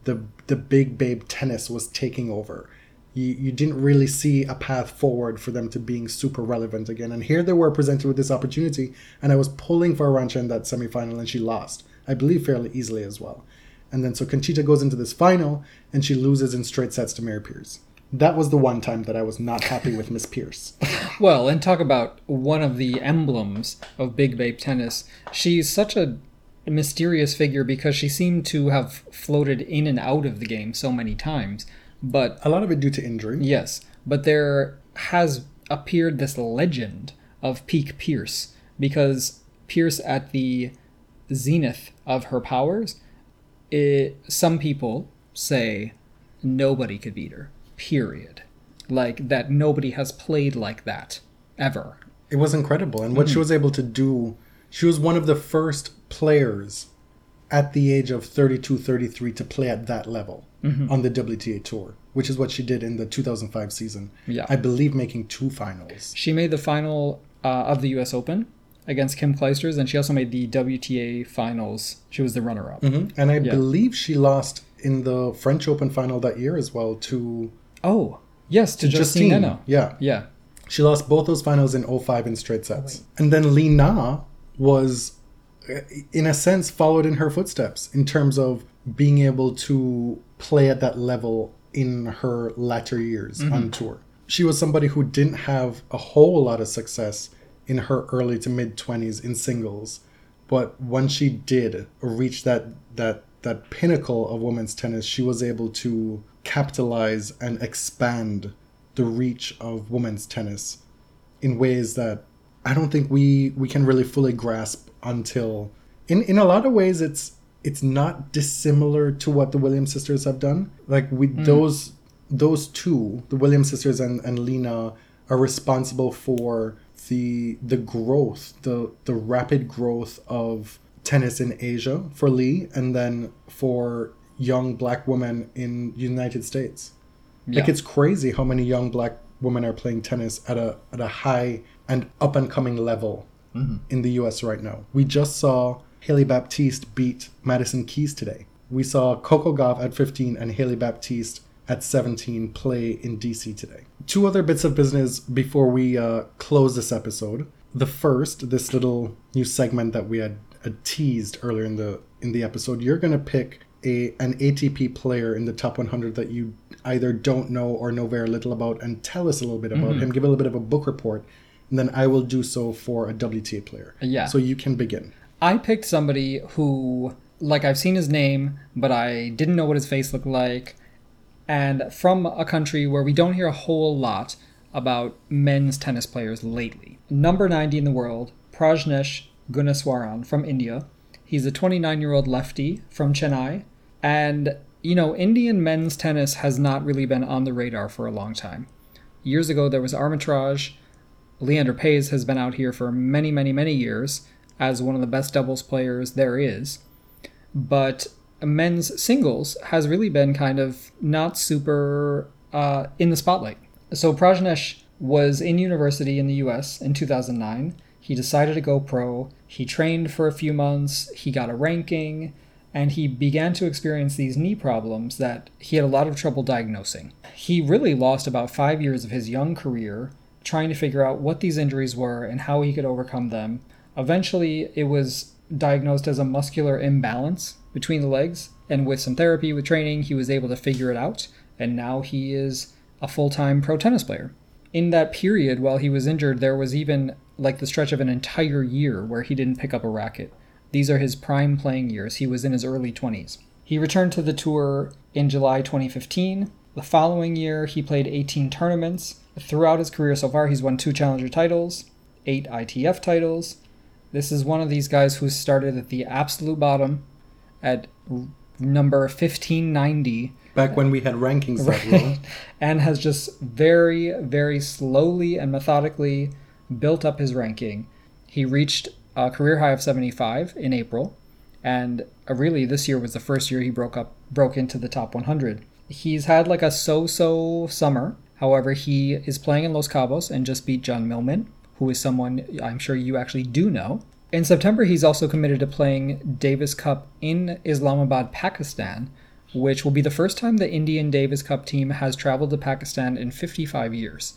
the big babe tennis was taking over. You didn't really see a path forward for them to being super relevant again. And here they were presented with this opportunity, and I was pulling for Arancha in that semifinal, and she lost, I believe fairly easily as well. And then so Conchita goes into this final, and she loses in straight sets to Mary Pierce. That was the one time that I was not happy with Miss Pierce. Well, and talk about one of the emblems of big babe tennis. She's such a mysterious figure because she seemed to have floated in and out of the game so many times. But a lot of it due to injury. Yes, but there has appeared this legend of peak Pierce because Pierce at the zenith of her powers, some people say nobody could beat her. Period. Like that nobody has played like that ever. It was incredible. And what she was able to do, she was one of the first players at the age of 32, 33 to play at that level mm-hmm. on the WTA Tour, which is what she did in the 2005 season. Yeah. I believe making 2 finals. She made the final of the U.S. Open against Kim Clijsters, and she also made the WTA finals. She was the runner-up. Mm-hmm. And I believe she lost in the French Open final that year as well to... Oh, yes, to Justine Henin. Yeah. She lost both those finals in 05 in straight sets. Oh, and then Li Na was, in a sense, followed in her footsteps in terms of being able to play at that level in her latter years mm-hmm. on tour. She was somebody who didn't have a whole lot of success in her early to mid-20s in singles. But once she did reach that pinnacle of women's tennis, she was able to capitalize and expand the reach of women's tennis in ways that I don't think we can really fully grasp until... In a lot of ways, it's not dissimilar to what the Williams sisters have done. Like, with those two, the Williams sisters and Li Na, are responsible for the growth, the rapid growth of tennis in Asia for Lee, and then for young black women in United States. Yeah. Like, it's crazy how many young black women are playing tennis at a high and up-and-coming level mm-hmm. in the U.S. right now. We just saw Haley Baptiste beat Madison Keys today. We saw Coco Gauff at 15 and Haley Baptiste at 17 play in DC today. 2 other bits of business before we close this episode. The first, this little new segment that we had teased earlier in the episode, you're going to pick an ATP player in the top 100 that you either don't know or know very little about, and tell us a little bit about mm-hmm. him, give a little bit of a book report, and then I will do so for a WTA player. Yeah. So you can begin. I picked somebody who, like, I've seen his name, but I didn't know what his face looked like, and from a country where we don't hear a whole lot about men's tennis players lately. Number 90 in the world, Prajnesh Gunneswaran from India. He's a 29-year-old lefty from Chennai. And, you know, Indian men's tennis has not really been on the radar for a long time. Years ago, there was arbitrage. Leander Paes has been out here for many, many, many years as one of the best doubles players there is. But men's singles has really been kind of not super in the spotlight. So Prajnesh was in university in the US in 2009. He decided to go pro. He trained for a few months. He got a ranking, and he began to experience these knee problems that he had a lot of trouble diagnosing. He really lost about 5 years of his young career trying to figure out what these injuries were and how he could overcome them. Eventually, it was diagnosed as a muscular imbalance between the legs, and with some therapy, with training, he was able to figure it out, and now he is a full-time pro tennis player. In that period, while he was injured, there was even like the stretch of an entire year where he didn't pick up a racket. These are his prime playing years. He was in his early 20s. He returned to the tour in July 2015. The following year, he played 18 tournaments. Throughout his career so far, he's won 2 challenger titles, 8 ITF titles. This is one of these guys who started at the absolute bottom at number 1590. Back when we had rankings that low. And has just very, very slowly and methodically built up his ranking. He reached a career high of 75 in April. And really, this year was the first year he broke into the top 100. He's had like a so-so summer. However, he is playing in Los Cabos and just beat John Millman, who is someone I'm sure you actually do know. In September, he's also committed to playing Davis Cup in Islamabad, Pakistan, which will be the first time the Indian Davis Cup team has traveled to Pakistan in 55 years.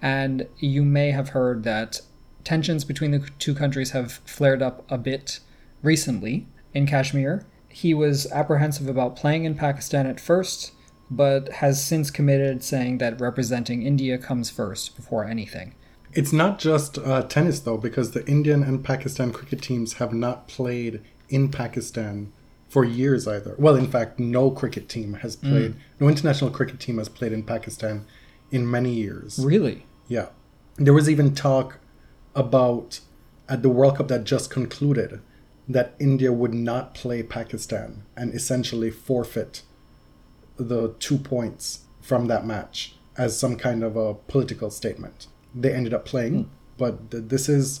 And you may have heard that tensions between the two countries have flared up a bit recently in Kashmir. He was apprehensive about playing in Pakistan at first, but has since committed, saying that representing India comes first before anything. It's not just tennis, though, because the Indian and Pakistan cricket teams have not played in Pakistan for years either. Well, in fact, no international cricket team has played in Pakistan in many years. Really? Yeah. There was even talk about, at the World Cup that just concluded, that India would not play Pakistan and essentially forfeit the 2 points from that match as some kind of a political statement. They ended up playing, but there's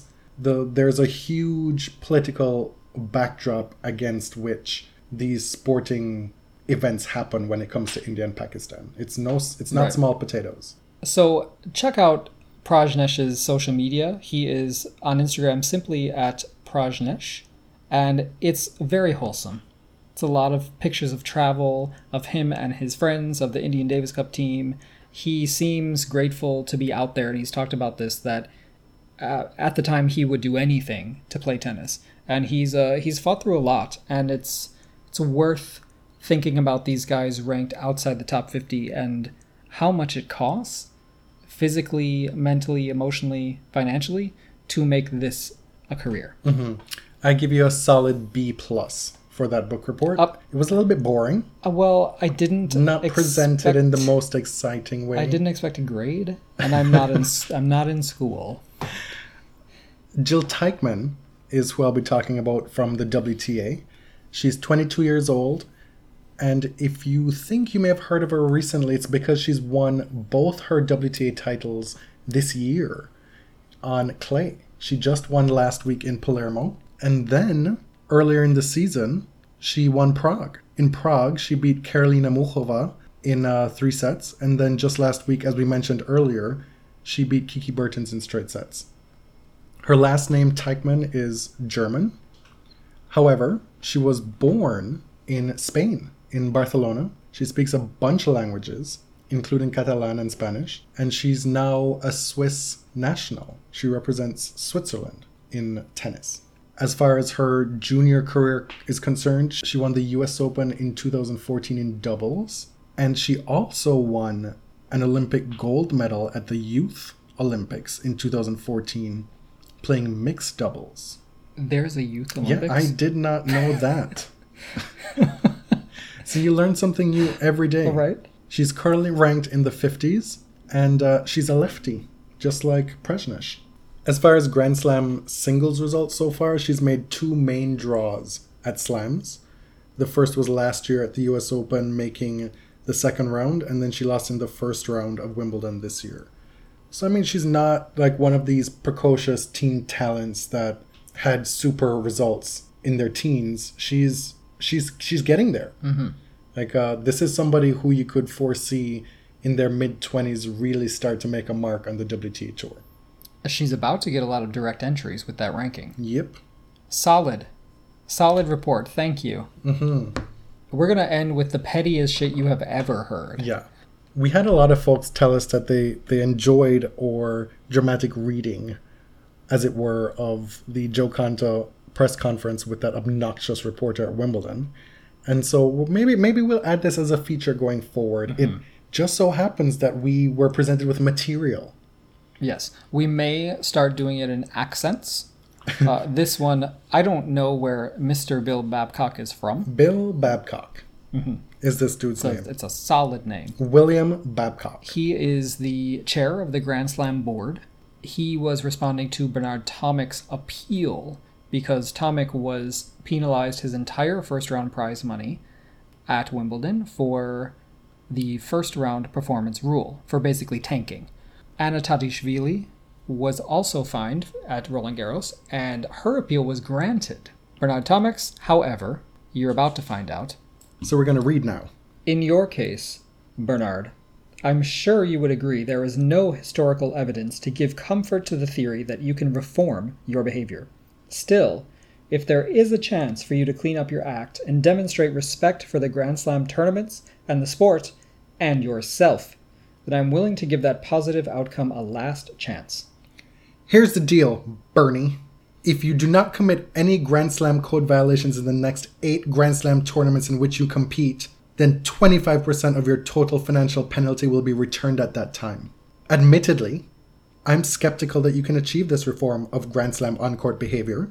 a huge political backdrop against which these sporting events happen when it comes to India and Pakistan. It's not right. Small potatoes. So check out Prajnesh's social media. He is on Instagram simply at Prajnesh, and it's very wholesome. It's a lot of pictures of travel, of him and his friends, of the Indian Davis Cup team. He seems grateful to be out there, and he's talked about this, that at the time he would do anything to play tennis. And he's fought through a lot, and it's worth thinking about these guys ranked outside the top 50 and how much it costs physically, mentally, emotionally, financially to make this a career. Mm-hmm. I give you a solid B+ for that book report. It was a little bit boring. Presented in the most exciting way. I didn't expect a grade, and I'm not in school. Jill Teichmann is who I'll be talking about from the WTA. She's 22 years old, and if you think you may have heard of her recently, it's because she's won both her WTA titles this year on clay. She just won last week in Palermo, and then earlier in the season, she won Prague. In Prague, she beat Karolina Muchova in 3 sets, and then just last week, as we mentioned earlier, she beat Kiki Bertens in straight sets. Her last name, Teichmann, is German. However, she was born in Spain, in Barcelona. She speaks a bunch of languages, including Catalan and Spanish, and she's now a Swiss national. She represents Switzerland in tennis. As far as her junior career is concerned, she won the U.S. Open in 2014 in doubles, and she also won an Olympic gold medal at the Youth Olympics in 2014. Playing mixed doubles. There's a Youth Olympics? Yeah, I did not know that. So you learn something new every day. All right. She's currently ranked in the 50s, and she's a lefty, just like Prajnesh. As far as Grand Slam singles results so far, she's made 2 main draws at slams. The first was last year at the U.S. Open, making the second round, and then she lost in the first round of Wimbledon this year. So, I mean, she's not like one of these precocious teen talents that had super results in their teens. She's getting there. Mm-hmm. Like, this is somebody who you could foresee in their mid-20s really start to make a mark on the WTA Tour. She's about to get a lot of direct entries with that ranking. Yep. Solid report. Thank you. Mm-hmm. We're going to end with the pettiest shit you have ever heard. Yeah. We had a lot of folks tell us that they enjoyed our dramatic reading, as it were, of the Joe Konta press conference with that obnoxious reporter at Wimbledon. And so maybe we'll add this as a feature going forward. Mm-hmm. It just so happens that we were presented with material. Yes. We may start doing it in accents. This one, I don't know where Mr. Bill Babcock is from. Bill Babcock. mm-hmm. is this dude's name. It's a solid name. William Babcock. He is the chair of the Grand Slam board. He was responding to Bernard Tomic's appeal because Tomic was penalized his entire first-round prize money at Wimbledon for the first-round performance rule, for basically tanking. Anna Tatishvili was also fined at Roland Garros, and her appeal was granted. Bernard Tomic's, however, you're about to find out. So we're going to read now. In your case, Bernard, I'm sure you would agree there is no historical evidence to give comfort to the theory that you can reform your behavior. Still, if there is a chance for you to clean up your act and demonstrate respect for the Grand Slam tournaments and the sport and yourself, then I'm willing to give that positive outcome a last chance. Here's the deal, Bernie. If you do not commit any Grand Slam code violations in the next 8 Grand Slam tournaments in which you compete, then 25% of your total financial penalty will be returned at that time. Admittedly, I'm skeptical that you can achieve this reform of Grand Slam on-court behavior.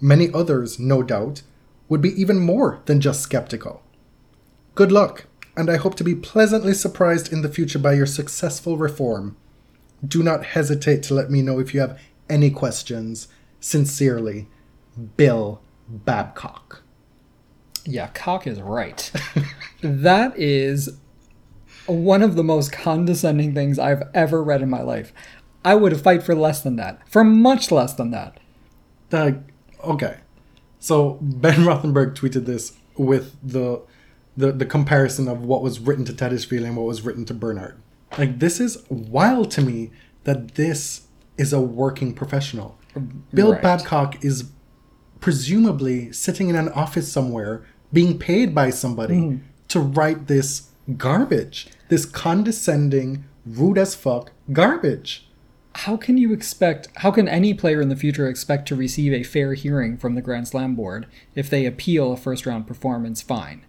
Many others, no doubt, would be even more than just skeptical. Good luck, and I hope to be pleasantly surprised in the future by your successful reform. Do not hesitate to let me know if you have any questions. Sincerely, Bill Babcock. Yeah, cock is right. That is one of the most condescending things I've ever read in my life. I would fight for less than that. For much less than that. Okay. So Ben Rothenberg tweeted this with the comparison of what was written to Tatishvili and what was written to Bernard. Like, this is wild to me that this is a working professional. Bill right. Babcock is presumably sitting in an office somewhere being paid by somebody to write this garbage, this condescending, rude as fuck garbage. How can any player in the future expect to receive a fair hearing from the Grand Slam board if they appeal a first round performance fine?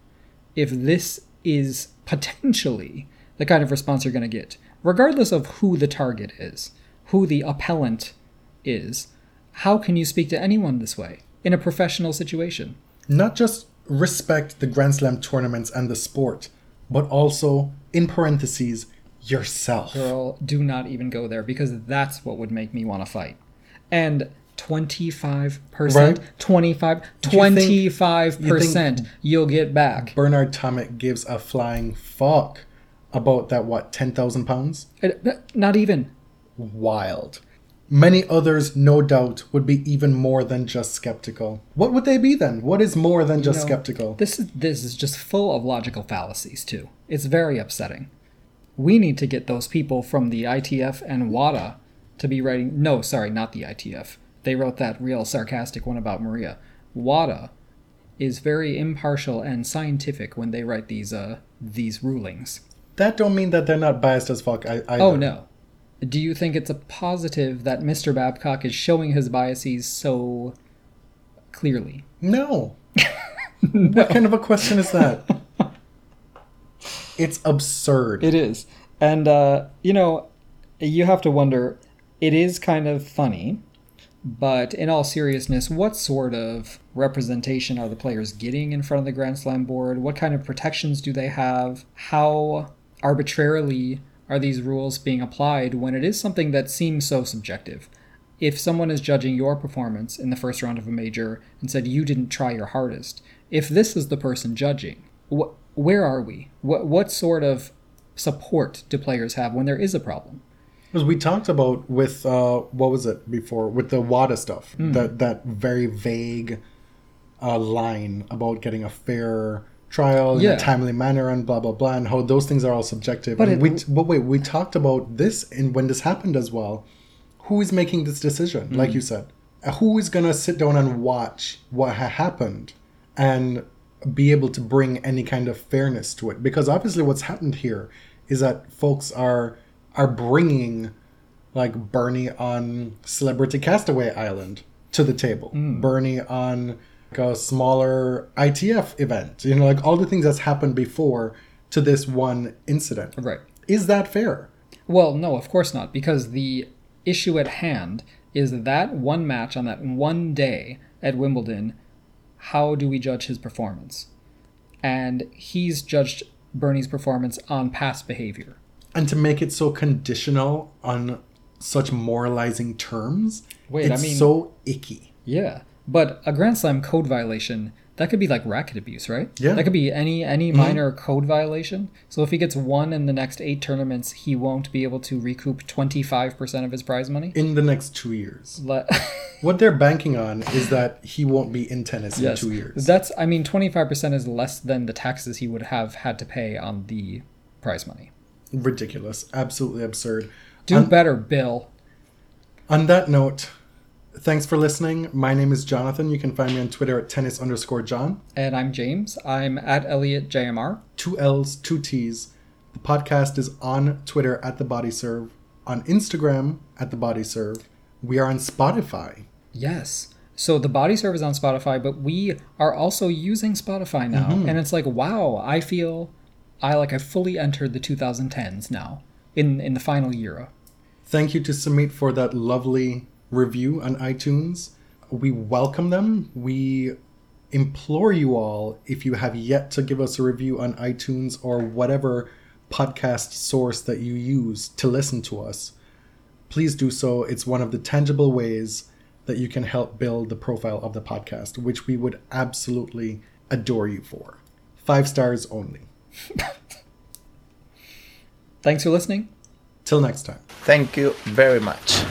If this is potentially the kind of response you're going to get, regardless of who the target is, who the appellant is, how can you speak to anyone this way in a professional situation? Not just respect the Grand Slam tournaments and the sport, but also, in parentheses, yourself. Girl, do not even go there, because that's what would make me want to fight. And 25%, right? 25% you'll get back. Bernard Tomic gives a flying fuck about that, what, 10,000 pounds? Not even. Wild. Many others, no doubt, would be even more than just skeptical. What would they be then? What is more than just skeptical? This is just full of logical fallacies, too. It's very upsetting. We need to get those people from the ITF and WADA to be writing... No, sorry, not the ITF. They wrote that real sarcastic one about Maria. WADA is very impartial and scientific when they write these rulings. That don't mean that they're not biased as fuck either. Oh, no. Do you think it's a positive that Mr. Babcock is showing his biases so clearly? No. No. What kind of a question is that? It's absurd. It is. And, you have to wonder, it is kind of funny, but in all seriousness, what sort of representation are the players getting in front of the Grand Slam board? What kind of protections do they have? How arbitrarily are these rules being applied when it is something that seems so subjective? If someone is judging your performance in the first round of a major and said you didn't try your hardest, if this is the person judging, where are we? What sort of support do players have when there is a problem? Because we talked about with, what was it before, with the WADA stuff, that very vague line about getting a fair trial in a timely manner and blah blah blah, and how those things are all subjective. But we talked about this and when this happened as well. Who is making this decision? Like you said, who is gonna sit down and watch what happened and be able to bring any kind of fairness to it? Because obviously, what's happened here is that folks are bringing like Bernie on Celebrity Castaway Island to the table. Bernie on a smaller ITF event, like all the things that's happened before to this one incident. Right. Is that fair? Well, no, of course not, because the issue at hand is that one match on that one day at Wimbledon. How do we judge his performance? and he's judged Bernie's performance on past behavior. And to make it so conditional on such moralizing terms, it's so icky. Yeah, but a Grand Slam code violation, that could be like racket abuse, right? Yeah. That could be any minor code violation. So if he gets one in the next 8 tournaments, he won't be able to recoup 25% of his prize money? In the next 2 years. What they're banking on is that he won't be in tennis in 2 years. 25% is less than the taxes he would have had to pay on the prize money. Ridiculous. Absolutely absurd. Do better, Bill. On that note, thanks for listening. My name is Jonathan. You can find me on Twitter at tennis_John. And I'm James. I'm at ElliotJMR. 2 L's, 2 T's. The podcast is on Twitter at The Body Serve, on Instagram at The Body Serve. We are on Spotify. Yes. So The Body Serve is on Spotify, but we are also using Spotify now. Mm-hmm. And it's like, wow, I fully entered the 2010s now in the final era. Thank you to Sumit for that lovely review on iTunes. We welcome them. We implore you all, if you have yet to give us a review on iTunes or whatever podcast source that you use to listen to us, please do so. It's one of the tangible ways that you can help build the profile of the podcast, which we would absolutely adore you for. 5 stars only. Thanks for listening. Till next time. Thank you very much.